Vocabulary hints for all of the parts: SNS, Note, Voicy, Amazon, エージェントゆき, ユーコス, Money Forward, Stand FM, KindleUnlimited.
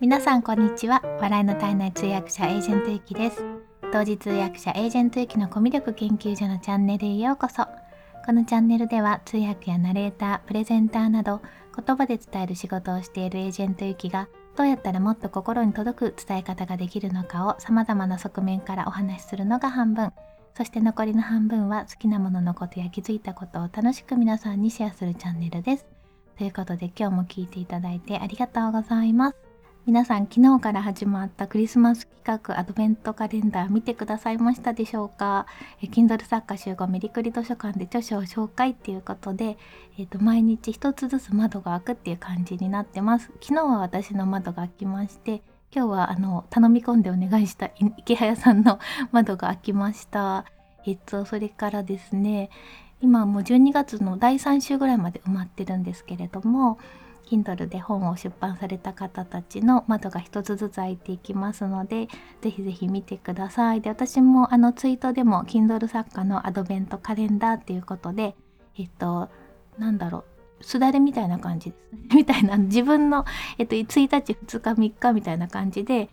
皆さんこんにちは。笑いの体内通訳者エージェントゆきです。同時通訳者エージェントゆきのコミュ力研究所のチャンネルへようこそ。このチャンネルでは通訳やナレーター、プレゼンターなど言葉で伝える仕事をしているエージェントゆきがどうやったらもっと心に届く伝え方ができるのかを様々な側面からお話しするのが半分、そして残りの半分は好きなもののことや気づいたことを楽しく皆さんにシェアするチャンネルです。ということで今日も聞いていただいてありがとうございます。皆さん昨日から始まったクリスマス企画アドベントカレンダー見てくださいましたでしょうか。Kindle 作家集合メリクリ図書館で著書を紹介っていうことで、毎日一つずつ窓が開くっていう感じになってます。昨日は私の窓が開きまして、今日は頼み込んでお願いした池早さんの窓が開きました。それからですね、今もう12月の第3週ぐらいまで埋まってるんですけれども、Kindle で本を出版された方たちの窓が一つずつ開いていきますので、ぜひぜひ見てください。で、私もツイートでも Kindle 作家のアドベントカレンダーっていうことで、すだれみたいな感じですねみたいな、自分の、1日2日3日みたいな感じで、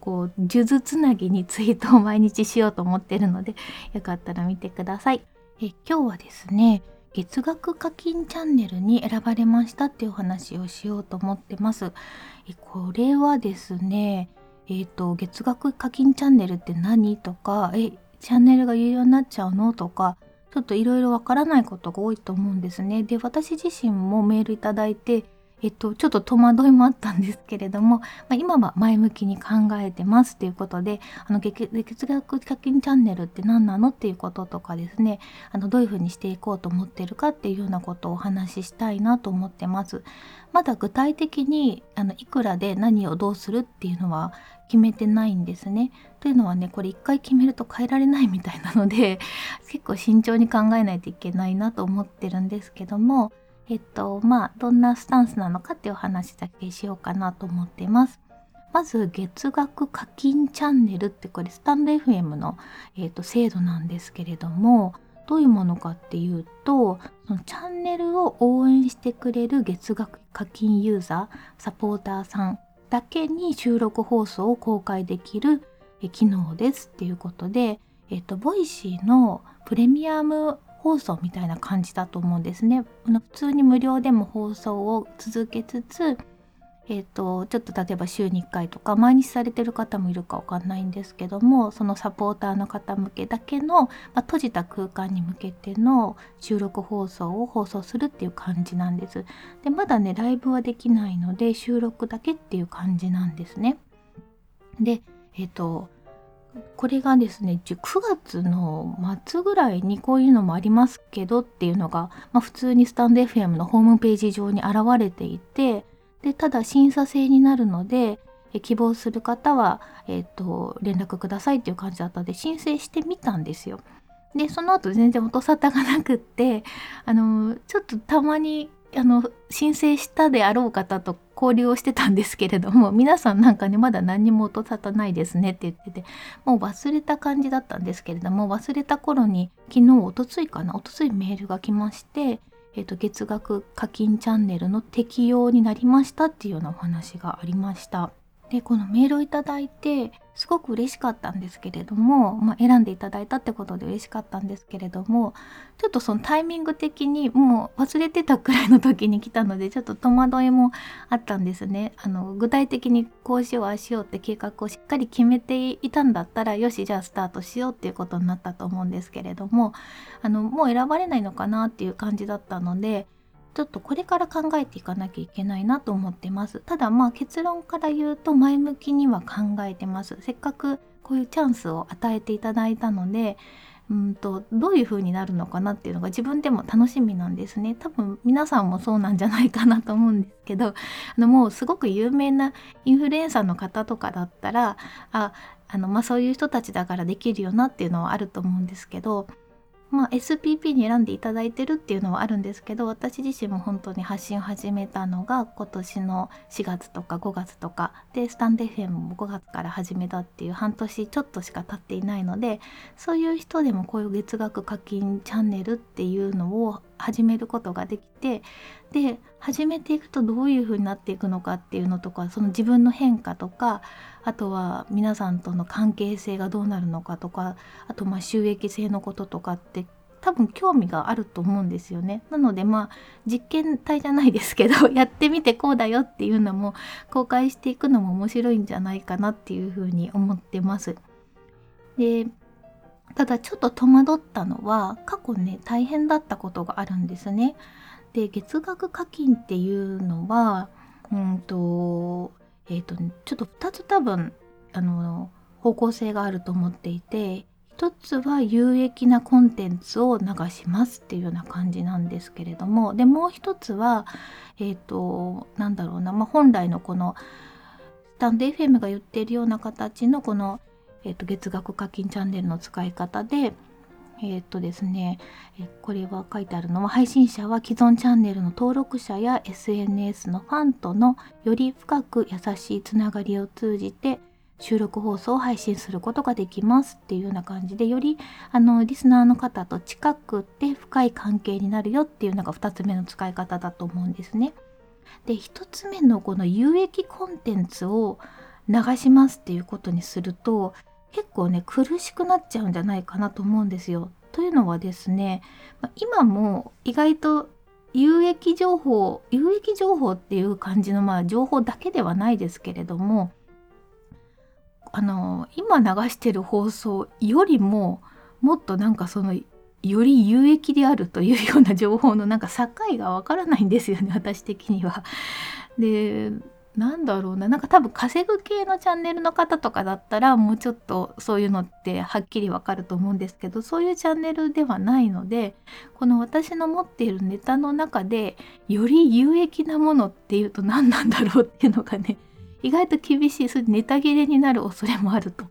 こう数珠つなぎにツイートを毎日しようと思ってるので、よかったら見てください。今日はですね、月額課金チャンネルに選ばれましたっていうお話をしようと思ってます。これはですね、月額課金チャンネルって何とか、チャンネルが有料になっちゃうのとか、ちょっといろいろわからないことが多いと思うんですね。で、私自身もメールいただいて、ちょっと戸惑いもあったんですけれども、今は前向きに考えてますということで、月額課金チャンネルって何なのっていうこととかですね、どういうふうにしていこうと思ってるかっていうようなことをお話ししたいなと思ってます。まだ具体的にいくらで何をどうするっていうのは決めてないんですね。というのはね、これ一回決めると変えられないみたいなので、結構慎重に考えないといけないなと思ってるんですけども、どんなスタンスなのかっていうお話だけしようかなと思ってます。まず月額課金チャンネルって、これスタンド FM の、制度なんですけれども、どういうものかっていうと、そのチャンネルを応援してくれる月額課金ユーザー、サポーターさんだけに収録放送を公開できる機能ですっていうことで、ボイシーのプレミアム放送みたいな感じだと思うんですね。普通に無料でも放送を続けつつ、ちょっと例えば週に1回とか毎日されてる方もいるかわかんないんですけども、そのサポーターの方向けだけの、閉じた空間に向けての収録放送を放送するっていう感じなんです。で、まだねライブはできないので収録だけっていう感じなんですね。で、これがですね、9月の末ぐらいにこういうのもありますけどっていうのが、普通にスタンド FM のホームページ上に現れていて、でただ審査制になるので、希望する方は、連絡くださいっていう感じだったので申請してみたんですよ。でその後全然音沙汰がなくって、ちょっとたまに申請したであろう方と交流をしてたんですけれども、皆さんなんかねまだ何にも音沙汰ないですねって言ってて、もう忘れた感じだったんですけれども、忘れた頃に昨日おとついメールが来まして、月額課金チャンネルの適用になりましたっていうようなお話がありました。でこのメールをいただいてすごく嬉しかったんですけれども、選んでいただいたってことで嬉しかったんですけれども、ちょっとそのタイミング的にもう忘れてたくらいの時に来たので、ちょっと戸惑いもあったんですね。具体的にこうしようああしようって計画をしっかり決めていたんだったら、よしじゃあスタートしようっていうことになったと思うんですけれども、もう選ばれないのかなっていう感じだったので、ちょっとこれから考えていかなきゃいけないなと思ってます。ただ結論から言うと前向きには考えてます。せっかくこういうチャンスを与えていただいたので、どういう風になるのかなっていうのが自分でも楽しみなんですね。多分皆さんもそうなんじゃないかなと思うんですけど、もうすごく有名なインフルエンサーの方とかだったら、そういう人たちだからできるよなっていうのはあると思うんですけど、SPP に選んでいただいてるっていうのはあるんですけど、私自身も本当に発信を始めたのが今年の4月とか5月とかで、スタンド FM も5月から始めたっていう半年ちょっとしか経っていないので、そういう人でもこういう月額課金チャンネルっていうのを始めることができて、で始めていくとどういう風になっていくのかっていうのとか、その自分の変化とか、あとは皆さんとの関係性がどうなるのかとか、あとまあ収益性のこととかって多分興味があると思うんですよね。なのでまあ実験体じゃないですけどやってみてこうだよっていうのも公開していくのも面白いんじゃないかなっていうふうに思ってます。でただちょっと戸惑ったのは過去ね大変だったことがあるんですね。で月額課金っていうのはちょっと2つ多分方向性があると思っていて、一つは有益なコンテンツを流しますっていうような感じなんですけれども、でもう一つは本来のこのスタンド FM が言っているような形のこの、月額課金チャンネルの使い方で、これは書いてあるのは、配信者は既存チャンネルの登録者や SNS のファンとのより深く優しいつながりを通じて収録放送を配信することができますっていうような感じで、よりリスナーの方と近くて深い関係になるよっていうのが2つ目の使い方だと思うんですね。で1つ目のこの有益コンテンツを流しますっていうことにすると結構ね苦しくなっちゃうんじゃないかなと思うんですよ。というのはですね、今も意外と有益情報っていう感じの情報だけではないですけれども、今流してる放送よりももっとより有益であるというような情報の境がわからないんですよね、私的には。で多分稼ぐ系のチャンネルの方とかだったらもうちょっとそういうのってはっきりわかると思うんですけど、そういうチャンネルではないので、この私の持っているネタの中でより有益なものっていうと何なんだろうっていうのがね、意外と厳しい、それネタ切れになる恐れもあると。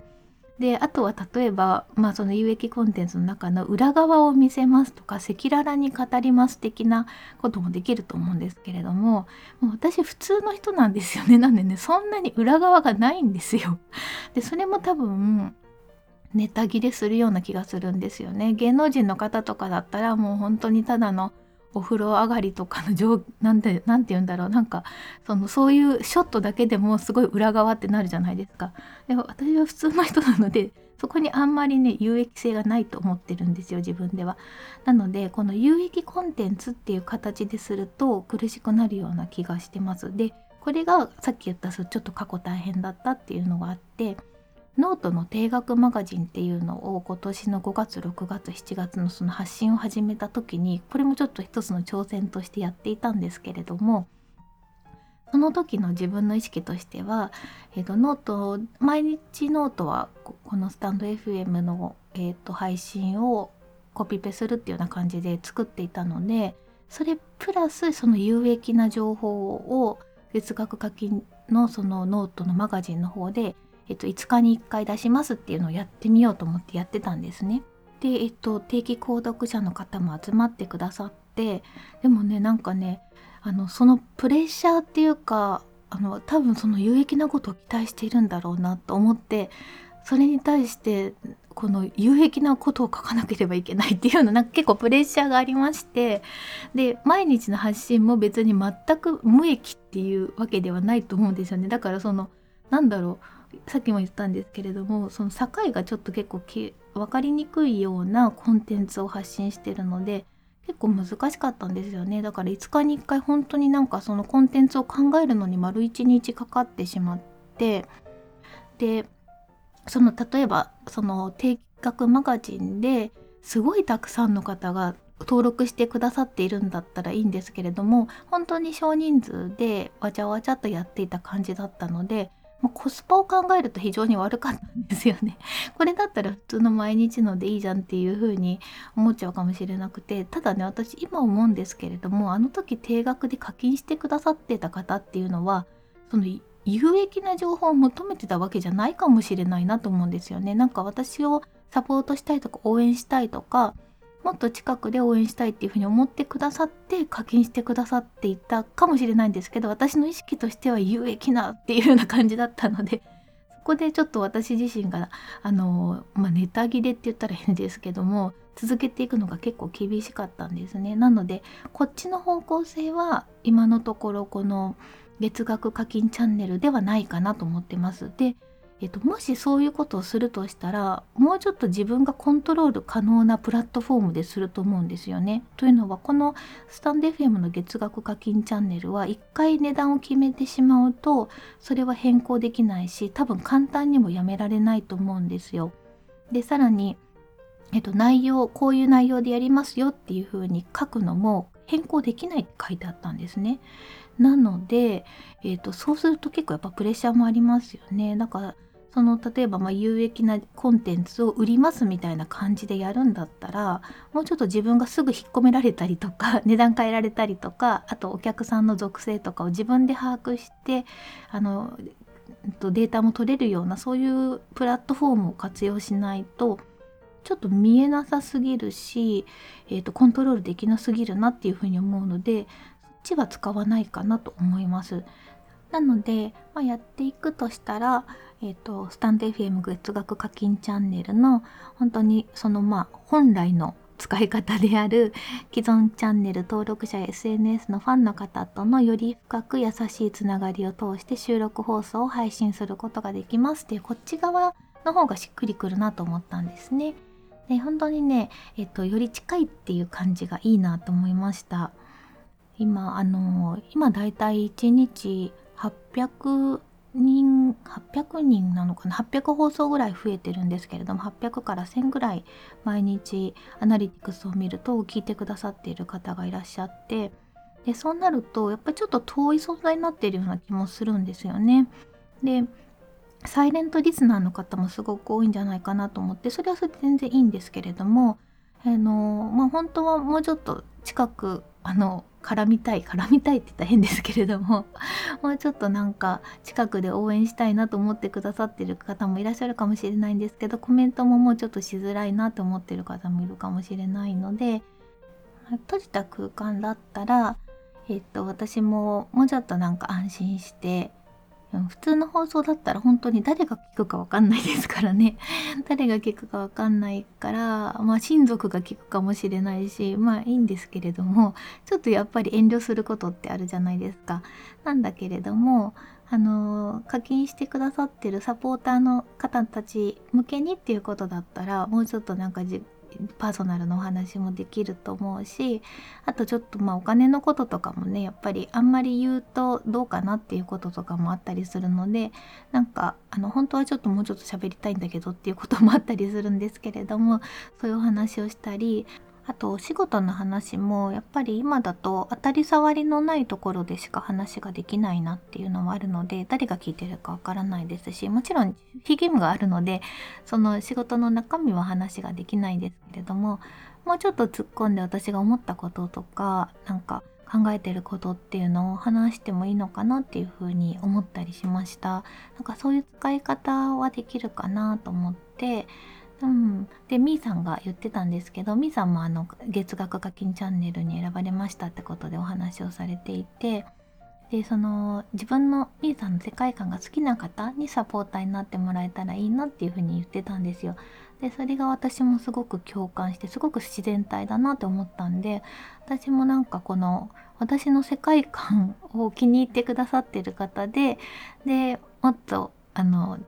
であとは例えば、その有益コンテンツの中の裏側を見せますとか赤裸々に語ります的なこともできると思うんですけれども、もう私普通の人なんですよね。なんでねそんなに裏側がないんですよ。でそれも多分ネタ切れするような気がするんですよね。芸能人の方とかだったらもう本当にただのお風呂上がりとかのそういうショットだけでもすごい裏側ってなるじゃないですか。で私は普通の人なのでそこにあんまりね有益性がないと思ってるんですよ、自分では。なのでこの有益コンテンツっていう形ですると苦しくなるような気がしてます。でこれがさっき言ったちょっと過去大変だったっていうのがあって、ノートの定額マガジンっていうのを今年の5月6月7月のその発信を始めた時に、これもちょっと一つの挑戦としてやっていたんですけれども、その時の自分の意識としては、毎日ノートはこのスタンド FM の、配信をコピペするっていうような感じで作っていたので、それプラスその有益な情報を月額課金のそのノートのマガジンの方で5日に1回出しますっていうのをやってみようと思ってやってたんですね。で、定期購読者の方も集まってくださって、でもねそのプレッシャーっていうか多分その有益なことを期待しているんだろうなと思って、それに対してこの有益なことを書かなければいけないっていうの結構プレッシャーがありまして、で毎日の発信も別に全く無益っていうわけではないと思うんですよね。だからさっきも言ったんですけれども、その境がちょっと結構分かりにくいようなコンテンツを発信してるので結構難しかったんですよね。だから5日に1回本当にそのコンテンツを考えるのに丸1日かかってしまって、で例えばその定額マガジンですごいたくさんの方が登録してくださっているんだったらいいんですけれども、本当に少人数でわちゃわちゃっとやっていた感じだったので、コスパを考えると非常に悪かったんですよね。これだったら普通の毎日のでいいじゃんっていう風に思っちゃうかもしれなくて、ただね私今思うんですけれども、時定額で課金してくださってた方っていうのはその有益な情報を求めてたわけじゃないかもしれないなと思うんですよね。私をサポートしたいとか応援したいとかもっと近くで応援したいっていうふうに思ってくださって課金してくださっていたかもしれないんですけど、私の意識としては有益なっていうような感じだったので、そこでちょっと私自身がネタ切れって言ったら変ですけども、続けていくのが結構厳しかったんですね。なのでこっちの方向性は今のところこの月額課金チャンネルではないかなと思ってます。で、もしそういうことをするとしたら、もうちょっと自分がコントロール可能なプラットフォームですると思うんですよね。というのは、このスタンド FM の月額課金チャンネルは1回値段を決めてしまうとそれは変更できないし、多分簡単にもやめられないと思うんですよ。で、さらに、内容、こういう内容でやりますよっていう風に書くのも変更できないって書いてあったんですね。なので、そうすると結構やっぱプレッシャーもありますよね。だからその例えば有益なコンテンツを売りますみたいな感じでやるんだったら、もうちょっと自分がすぐ引っ込められたりとか値段変えられたりとか、あとお客さんの属性とかを自分で把握してデータも取れるような、そういうプラットフォームを活用しないとちょっと見えなさすぎるし、コントロールできなすぎるなっていうふうに思うので、そっちは使わないかなと思います。なので、やっていくとしたら、スタンド FM 月額課金チャンネルの本当にその本来の使い方である既存チャンネル登録者や SNS のファンの方とのより深く優しいつながりを通して収録放送を配信することができますっていう、こっち側の方がしっくりくるなと思ったんですね。で、本当にね、より近いっていう感じがいいなと思いました。今だいたい1日800人なのかな、800放送ぐらい増えてるんですけれども、800から1000ぐらい毎日アナリティクスを見ると聞いてくださっている方がいらっしゃって、でそうなるとやっぱりちょっと遠い存在になっているような気もするんですよね。でサイレントリスナーの方もすごく多いんじゃないかなと思って、それはそれで全然いいんですけれども、本当はもうちょっと近く絡みたいって言ったら変ですけれども、もうちょっと近くで応援したいなと思ってくださってる方もいらっしゃるかもしれないんですけど、コメントももうちょっとしづらいなと思ってる方もいるかもしれないので、閉じた空間だったら、私ももうちょっと安心して、普通の放送だったら本当に誰が聞くかわかんないですからね。誰が聞くかわかんないから、親族が聞くかもしれないし、いいんですけれども、ちょっとやっぱり遠慮することってあるじゃないですか。なんだけれども、課金してくださってるサポーターの方たち向けにっていうことだったら、もうちょっとパーソナルのお話もできると思うし、あとちょっとお金のこととかもね、やっぱりあんまり言うとどうかなっていうこととかもあったりするので、本当はちょっともうちょっと喋りたいんだけどっていうこともあったりするんですけれども、そういうお話をしたり、あとお仕事の話もやっぱり今だと当たり障りのないところでしか話ができないなっていうのもあるので、誰が聞いてるかわからないですし、もちろん非義務があるのでその仕事の中身は話ができないですけれども、もうちょっと突っ込んで私が思ったこととか考えてることっていうのを話してもいいのかなっていうふうに思ったりしました。そういう使い方はできるかなと思って、でみーさんが言ってたんですけど、みーさんも月額課金チャンネルに選ばれましたってことでお話をされていて、でその自分のみーさんの世界観が好きな方にサポーターになってもらえたらいいなっていうふうに言ってたんですよ。でそれが私もすごく共感して、すごく自然体だなって思ったんで、私もこの私の世界観を気に入ってくださってる方で、もっと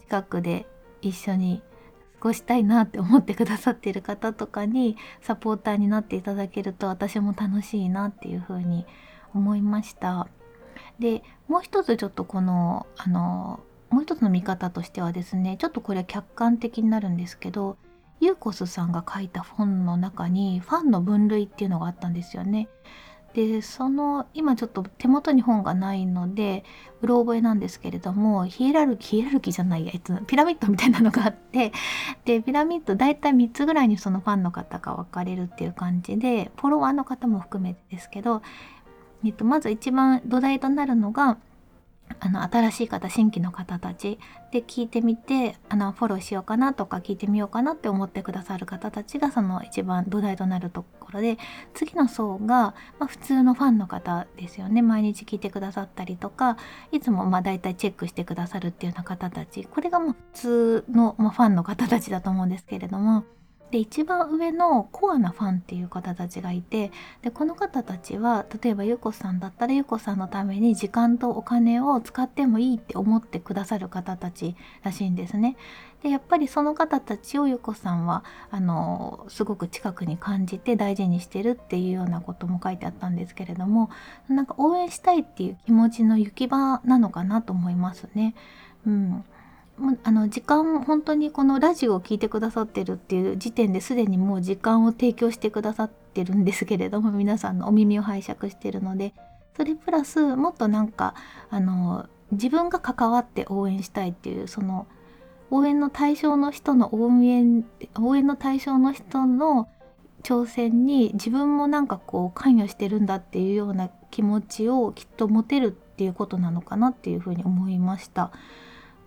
近くで一緒にこうしたいなって思ってくださっている方とかにサポーターになっていただけると、私も楽しいなっていうふうに思いました。でもう一つちょっともう一つの見方としてはですね、ちょっとこれは客観的になるんですけど、ユーコスさんが書いた本の中にファンの分類っていうのがあったんですよね。で今ちょっと手元に本がないのでうろ覚えなんですけれども、ヒエラルキーじゃないやつ、ピラミッドみたいなのがあって、でピラミッドだいたい3つぐらいにそのファンの方が分かれるっていう感じで、フォロワーの方も含めてですけど、まず一番土台となるのが新しい方、新規の方たちで、聞いてみてフォローしようかなとか聞いてみようかなって思ってくださる方たちがその一番土台となるところで、次の層が、普通のファンの方ですよね。毎日聞いてくださったりとか、いつもだいたいチェックしてくださるっていうような方たち、これがもう普通の、ファンの方たちだと思うんですけれども、で一番上のコアなファンっていう方たちがいて、でこの方たちは例えばゆこさんだったらゆこさんのために時間とお金を使ってもいいって思ってくださる方たちらしいんですね。でやっぱりその方たちをゆこさんはすごく近くに感じて大事にしてるっていうようなことも書いてあったんですけれども、なんか応援したいっていう気持ちの行き場なのかなと思いますね。うん、時間、本当にこのラジオを聞いてくださってるっていう時点ですでにもう時間を提供してくださってるんですけれども、皆さんのお耳を拝借してるので、それプラスもっとなんか自分が関わって応援したいっていう、その応援の対象の人の応援の対象の人の挑戦に自分もなんかこう関与してるんだっていうような気持ちをきっと持てるっていうことなのかなっていうふうに思いました。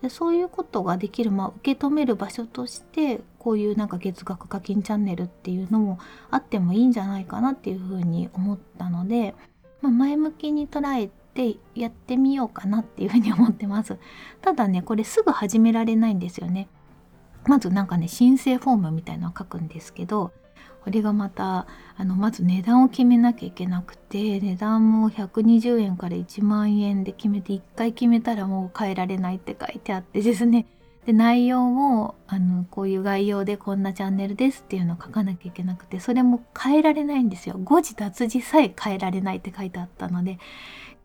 でそういうことができる、受け止める場所としてこういうなんか月額課金チャンネルっていうのもあってもいいんじゃないかなっていうふうに思ったので、前向きに捉えてやってみようかなっていうふうに思ってます。ただね、これすぐ始められないんですよね。まずなんかね、申請フォームみたいなのを書くんですけど、これがまたまず値段を決めなきゃいけなくて、値段も120円から1万円で決めて、1回決めたらもう変えられないって書いてあってですね。で内容もこういう概要でこんなチャンネルですっていうのを書かなきゃいけなくて、それも変えられないんですよ。誤字脱字さえ変えられないって書いてあったので、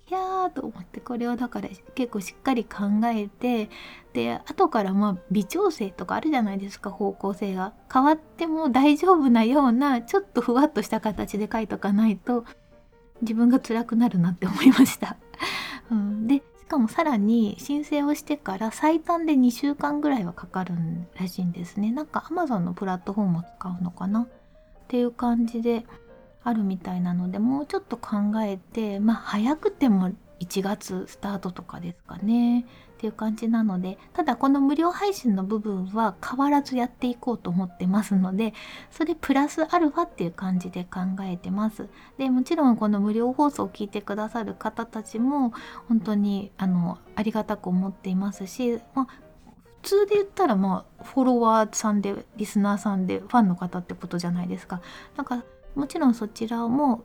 いやーと思って、これをだから結構しっかり考えて、で後から微調整とかあるじゃないですか。方向性が変わっても大丈夫なようなちょっとふわっとした形で書いとかないと自分が辛くなるなって思いました、でしかもさらに申請をしてから最短で2週間ぐらいはかかるらしいんですね。なんか Amazon のプラットフォームを使うのかなっていう感じであるみたいなので、もうちょっと考えて、早くても1月スタートとかですかねっていう感じなので、ただこの無料配信の部分は変わらずやっていこうと思ってますので、それプラスアルファっていう感じで考えてます。でもちろんこの無料放送を聞いてくださる方たちも本当にありがたく思っていますし、普通で言ったらフォロワーさんでリスナーさんでファンの方ってことじゃないですか。だからもちろんそちらも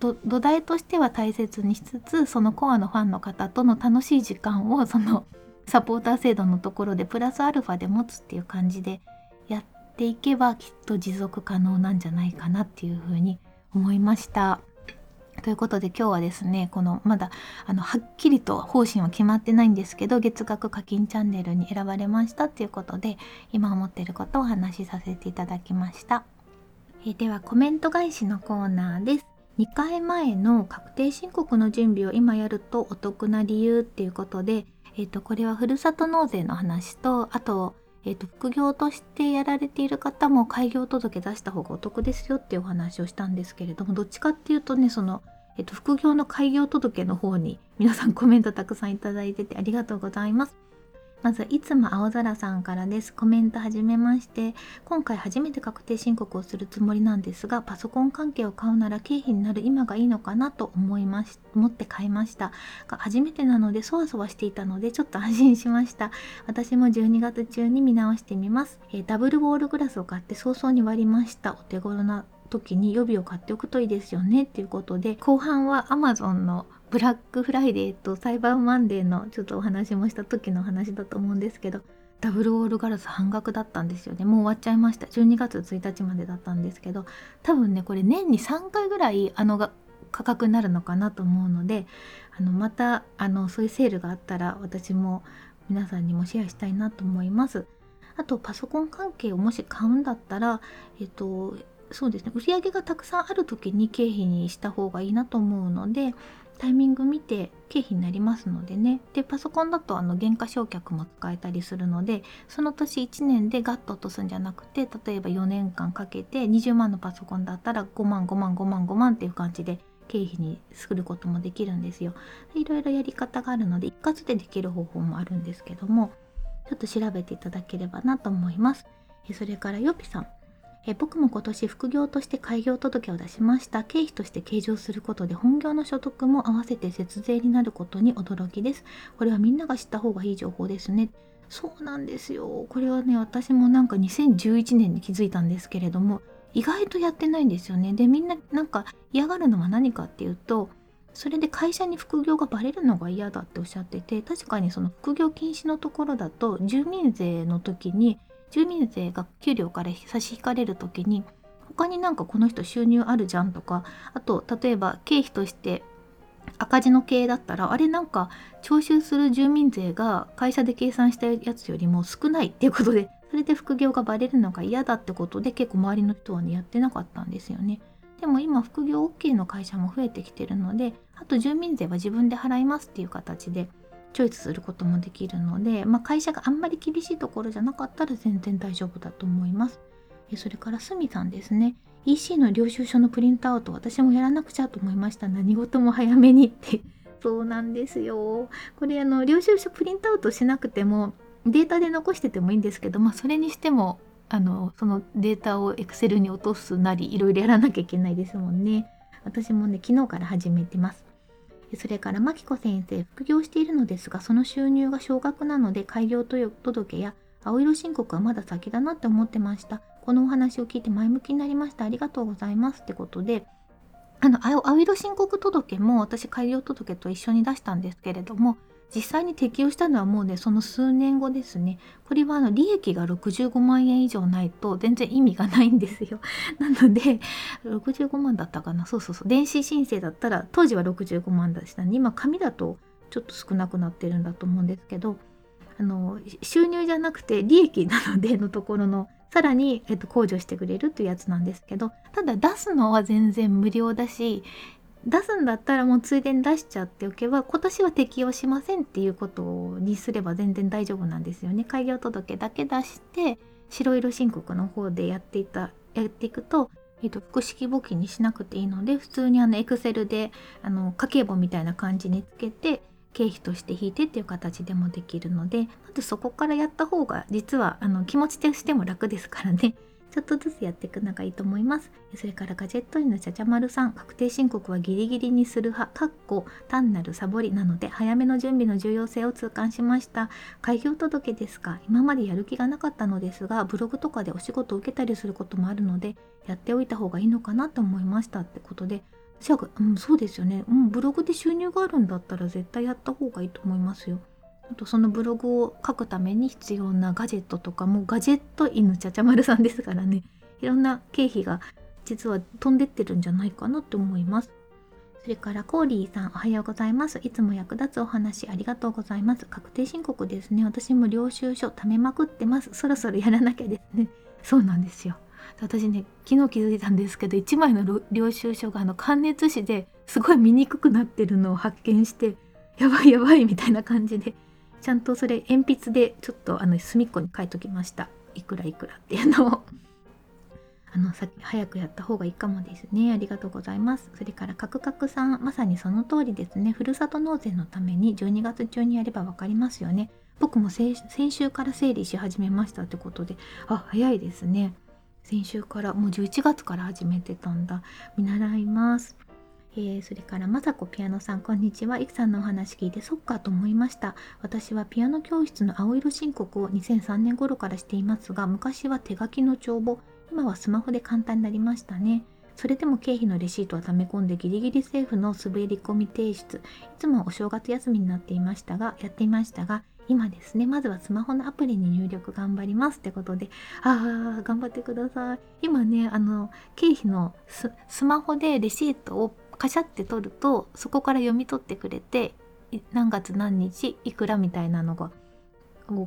土台としては大切にしつつ、そのコアのファンの方との楽しい時間をそのサポーター制度のところでプラスアルファで持つっていう感じでやっていけば、きっと持続可能なんじゃないかなっていうふうに思いました。ということで今日はですね、このまだはっきりと方針は決まってないんですけど、月額課金チャンネルに選ばれましたっていうことで、今思っていることをお話しさせていただきました。ではコメント返しのコーナーです。2回前の確定申告の準備を今やるとお得な理由っていうことで、これはふるさと納税の話と、あと、副業としてやられている方も開業届出した方がお得ですよっていうお話をしたんですけれども、どっちかっていうとね、その、副業の開業届の方に皆さんコメントたくさんいただいててありがとうございます。まずいつも青空さんからです。コメントはじめまして。今回初めて確定申告をするつもりなんですが、パソコン関係を買うなら経費になる今がいいのかなと思って買いましたが、初めてなのでそわそわしていたのでちょっと安心しました。私も12月中に見直してみます。ダブルウォールグラスを買って早々に割りました。お手頃な時に予備を買っておくといいですよねということで、後半は Amazon のブラックフライデーとサイバーマンデーのちょっとお話もした時の話だと思うんですけど、ダブルウォールガラス半額だったんですよね。もう終わっちゃいました。12月1日までだったんですけど、多分ねこれ年に3回ぐらい価格になるのかなと思うので、またそういうセールがあったら私も皆さんにもシェアしたいなと思います。あとパソコン関係をもし買うんだったら、そうですね、売り上げがたくさんある時に経費にした方がいいなと思うので、タイミング見て経費になりますのでね。でパソコンだと減価償却も使えたりするので、その年1年でガッと落とすんじゃなくて、例えば4年間かけて20万のパソコンだったら5万っていう感じで経費にすることもできるんですよ。いろいろやり方があるので、一括でできる方法もあるんですけども、ちょっと調べていただければなと思います。それからよぴさん、僕も今年副業として開業届を出しました。経費として計上することで本業の所得も合わせて節税になることに驚きです。これはみんなが知った方がいい情報ですね。そうなんですよ。これはね、私もなんか2011年に気づいたんですけれども、意外とやってないんですよね。で、みんななんか嫌がるのは何かっていうと、それで会社に副業がバレるのが嫌だっておっしゃってて、確かにその副業禁止のところだと、住民税の時に住民税が給料から差し引かれる時に、他になんかこの人収入あるじゃんとか、あと例えば経費として赤字の経営だったら、あれなんか徴収する住民税が会社で計算したやつよりも少ないっていうことで、それで副業がバレるのが嫌だってことで、結構周りの人はねやってなかったんですよね。でも今副業 OK の会社も増えてきてるので、あと住民税は自分で払いますっていう形でチョイスすることもできるので、まあ、会社があんまり厳しいところじゃなかったら全然大丈夫だと思います。それからすみさんですね、 EC の領収書のプリントアウト、私もやらなくちゃと思いました。何事も早めにってそうなんですよ。これ領収書プリントアウトしなくてもデータで残しててもいいんですけど、まあ、それにしてもそのデータを Excel に落とすなりいろいろやらなきゃいけないですもんね。私もね、昨日から始めてます。それからまきこ先生、副業しているのですが、その収入が少額なので開業届や青色申告はまだ先だなって思ってました。このお話を聞いて前向きになりました。ありがとうございますってことで、青色申告届も私開業届と一緒に出したんですけれども、実際に適用したのはもうね、その数年後ですね。これは利益が65万円以上ないと全然意味がないんですよ。なので65万だったかな、そう電子申請だったら当時は65万でしたね。今紙だとちょっと少なくなってるんだと思うんですけど、収入じゃなくて利益なのでのところのさらに、控除してくれるというやつなんですけど、ただ出すのは全然無料だし、出すんだったらもうついでに出しちゃっておけば、今年は適用しませんっていうことにすれば全然大丈夫なんですよね。開業届だけ出して白色申告の方でやっていくと、複式簿記にしなくていいので、普通にExcel で家計簿みたいな感じにつけて経費として引いてっていう形でもできるので、まずそこからやった方が実は気持ちとしても楽ですからね。ちょっとずつやっていくのがいいと思います。それからガジェット員のちゃちゃまるさん、確定申告はギリギリにする派、単なるサボりなので早めの準備の重要性を痛感しました。開業届ですか、今までやる気がなかったのですが、ブログとかでお仕事を受けたりすることもあるので、やっておいた方がいいのかなと思いましたってことで、じゃあ、そうですよね。ブログで収入があるんだったら絶対やった方がいいと思いますよ。あとそのブログを書くために必要なガジェットとかも、ガジェット犬ちゃちゃまるさんですからね、いろんな経費が実は飛んでってるんじゃないかなと思います。それからコーリーさん、おはようございます。いつも役立つお話ありがとうございます。確定申告ですね、私も領収書貯めまくってます。そろそろやらなきゃですね。そうなんですよ。私ね、昨日気づいたんですけど、1枚の領収書が関熱紙ですごい見にくくなってるのを発見して、やばいみたいな感じで、ちゃんとそれ鉛筆でちょっと隅っこに書いときました。いくらっていうのを早くやった方がいいかもですね。ありがとうございます。それからカクカクさん、まさにその通りですね。ふるさと納税のために12月中にやればわかりますよね。僕も先週から整理し始めましたってことで、早いですね。先週からもう11月から始めてたんだ。見習います。それからまさこピアノさん、こんにちは。いくさんのお話聞いてそっかと思いました。私はピアノ教室の青色申告を2003年頃からしていますが、昔は手書きの帳簿、今はスマホで簡単になりましたね。それでも経費のレシートは溜め込んでギリギリセーフの滑り込み提出、いつもお正月休みになっていましたがやっていましたが、今ですね、まずはスマホのアプリに入力頑張りますってことで、頑張ってください。今ね、経費のスマホでレシートをカシャって取ると、そこから読み取ってくれて、何月何日いくらみたいなのが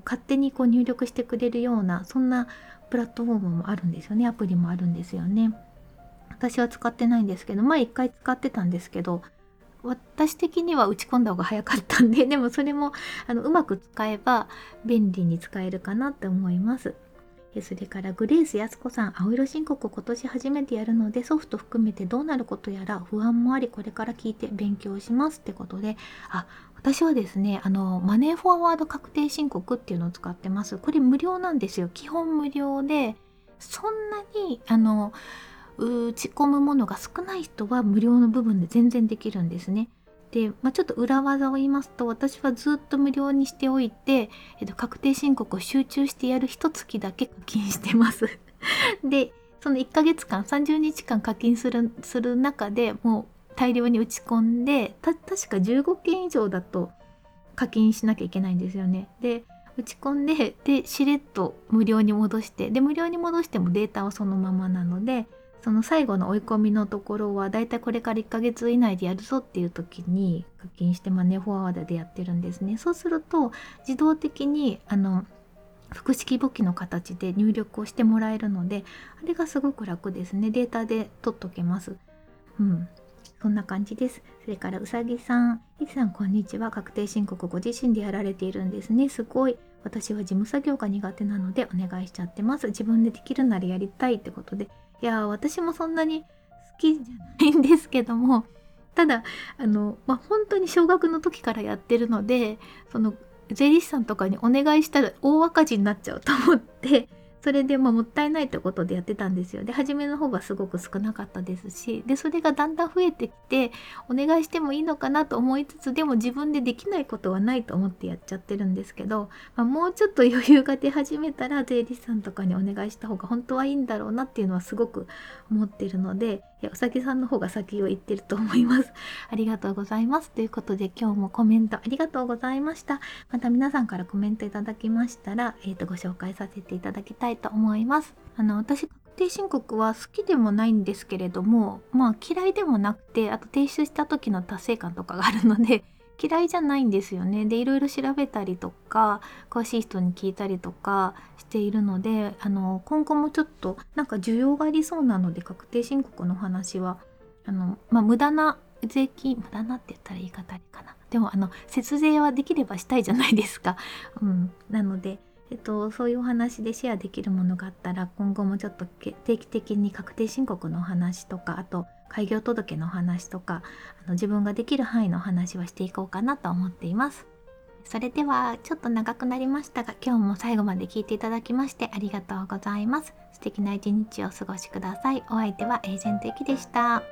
勝手に入力してくれるような、そんなプラットフォームもあるんですよね。アプリもあるんですよね。私は使ってないんですけど、前一回使ってたんですけど、私的には打ち込んだ方が早かったんで、でもそれもうまく使えば便利に使えるかなって思います。それからグレースやすこさん、青色申告を今年初めてやるのでソフト含めてどうなることやら不安もあり、これから聞いて勉強しますってことで、私はですね、マネーフォワード確定申告っていうのを使ってます。これ無料なんですよ。基本無料で、そんなに打ち込むものが少ない人は無料の部分で全然できるんですね。で、ちょっと裏技を言いますと、私はずっと無料にしておいて、確定申告を集中してやる1月だけ課金してますで、その1ヶ月間30日間課金する中でもう大量に打ち込んで、確か15件以上だと課金しなきゃいけないんですよね。で打ち込んで、しれっと無料に戻して、で無料に戻してもデータはそのままなので、その最後の追い込みのところはだいたいこれから1ヶ月以内でやるぞっていう時に課金してマネーフォワードでやってるんですね。そうすると自動的に複式簿記の形で入力をしてもらえるので、あれがすごく楽ですね。データで取っとけます。そんな感じです。それからうさぎさん、いつさんこんにちは。確定申告ご自身でやられているんですね。すごい。私は事務作業が苦手なのでお願いしちゃってます。自分でできるならやりたいってことで、いや私もそんなに好きじゃないんですけども、ただ本当に小学の時からやってるので、その税理士さんとかにお願いしたら大赤字になっちゃうと思って、それでもったいないということでやってたんですよ。で初めの方がすごく少なかったですし、でそれがだんだん増えてきて、お願いしてもいいのかなと思いつつ、でも自分でできないことはないと思ってやっちゃってるんですけど、もうちょっと余裕が出始めたら税理士さんとかにお願いした方が本当はいいんだろうなっていうのはすごく思ってるので、うさぎさんの方が先を言ってると思います。ありがとうございます。ということで今日もコメントありがとうございました。また皆さんからコメントいただきましたら、ご紹介させていただきたいと思います。私確定申告は好きでもないんですけれども、嫌いでもなくて、あと提出した時の達成感とかがあるので嫌いじゃないんですよね。でいろいろ調べたりとか詳しい人に聞いたりとかしているので、今後もちょっと需要がありそうなので、確定申告の話は無駄な税金、無駄なって言ったら言い方ありかな。でも節税はできればしたいじゃないですか。なのでそういうお話でシェアできるものがあったら、今後もちょっと定期的に確定申告のお話とか、あと開業届のお話とか、自分ができる範囲のお話はしていこうかなと思っています。それではちょっと長くなりましたが、今日も最後まで聞いていただきましてありがとうございます。素敵な一日をお過ごしください。お相手はエージェントゆきでした。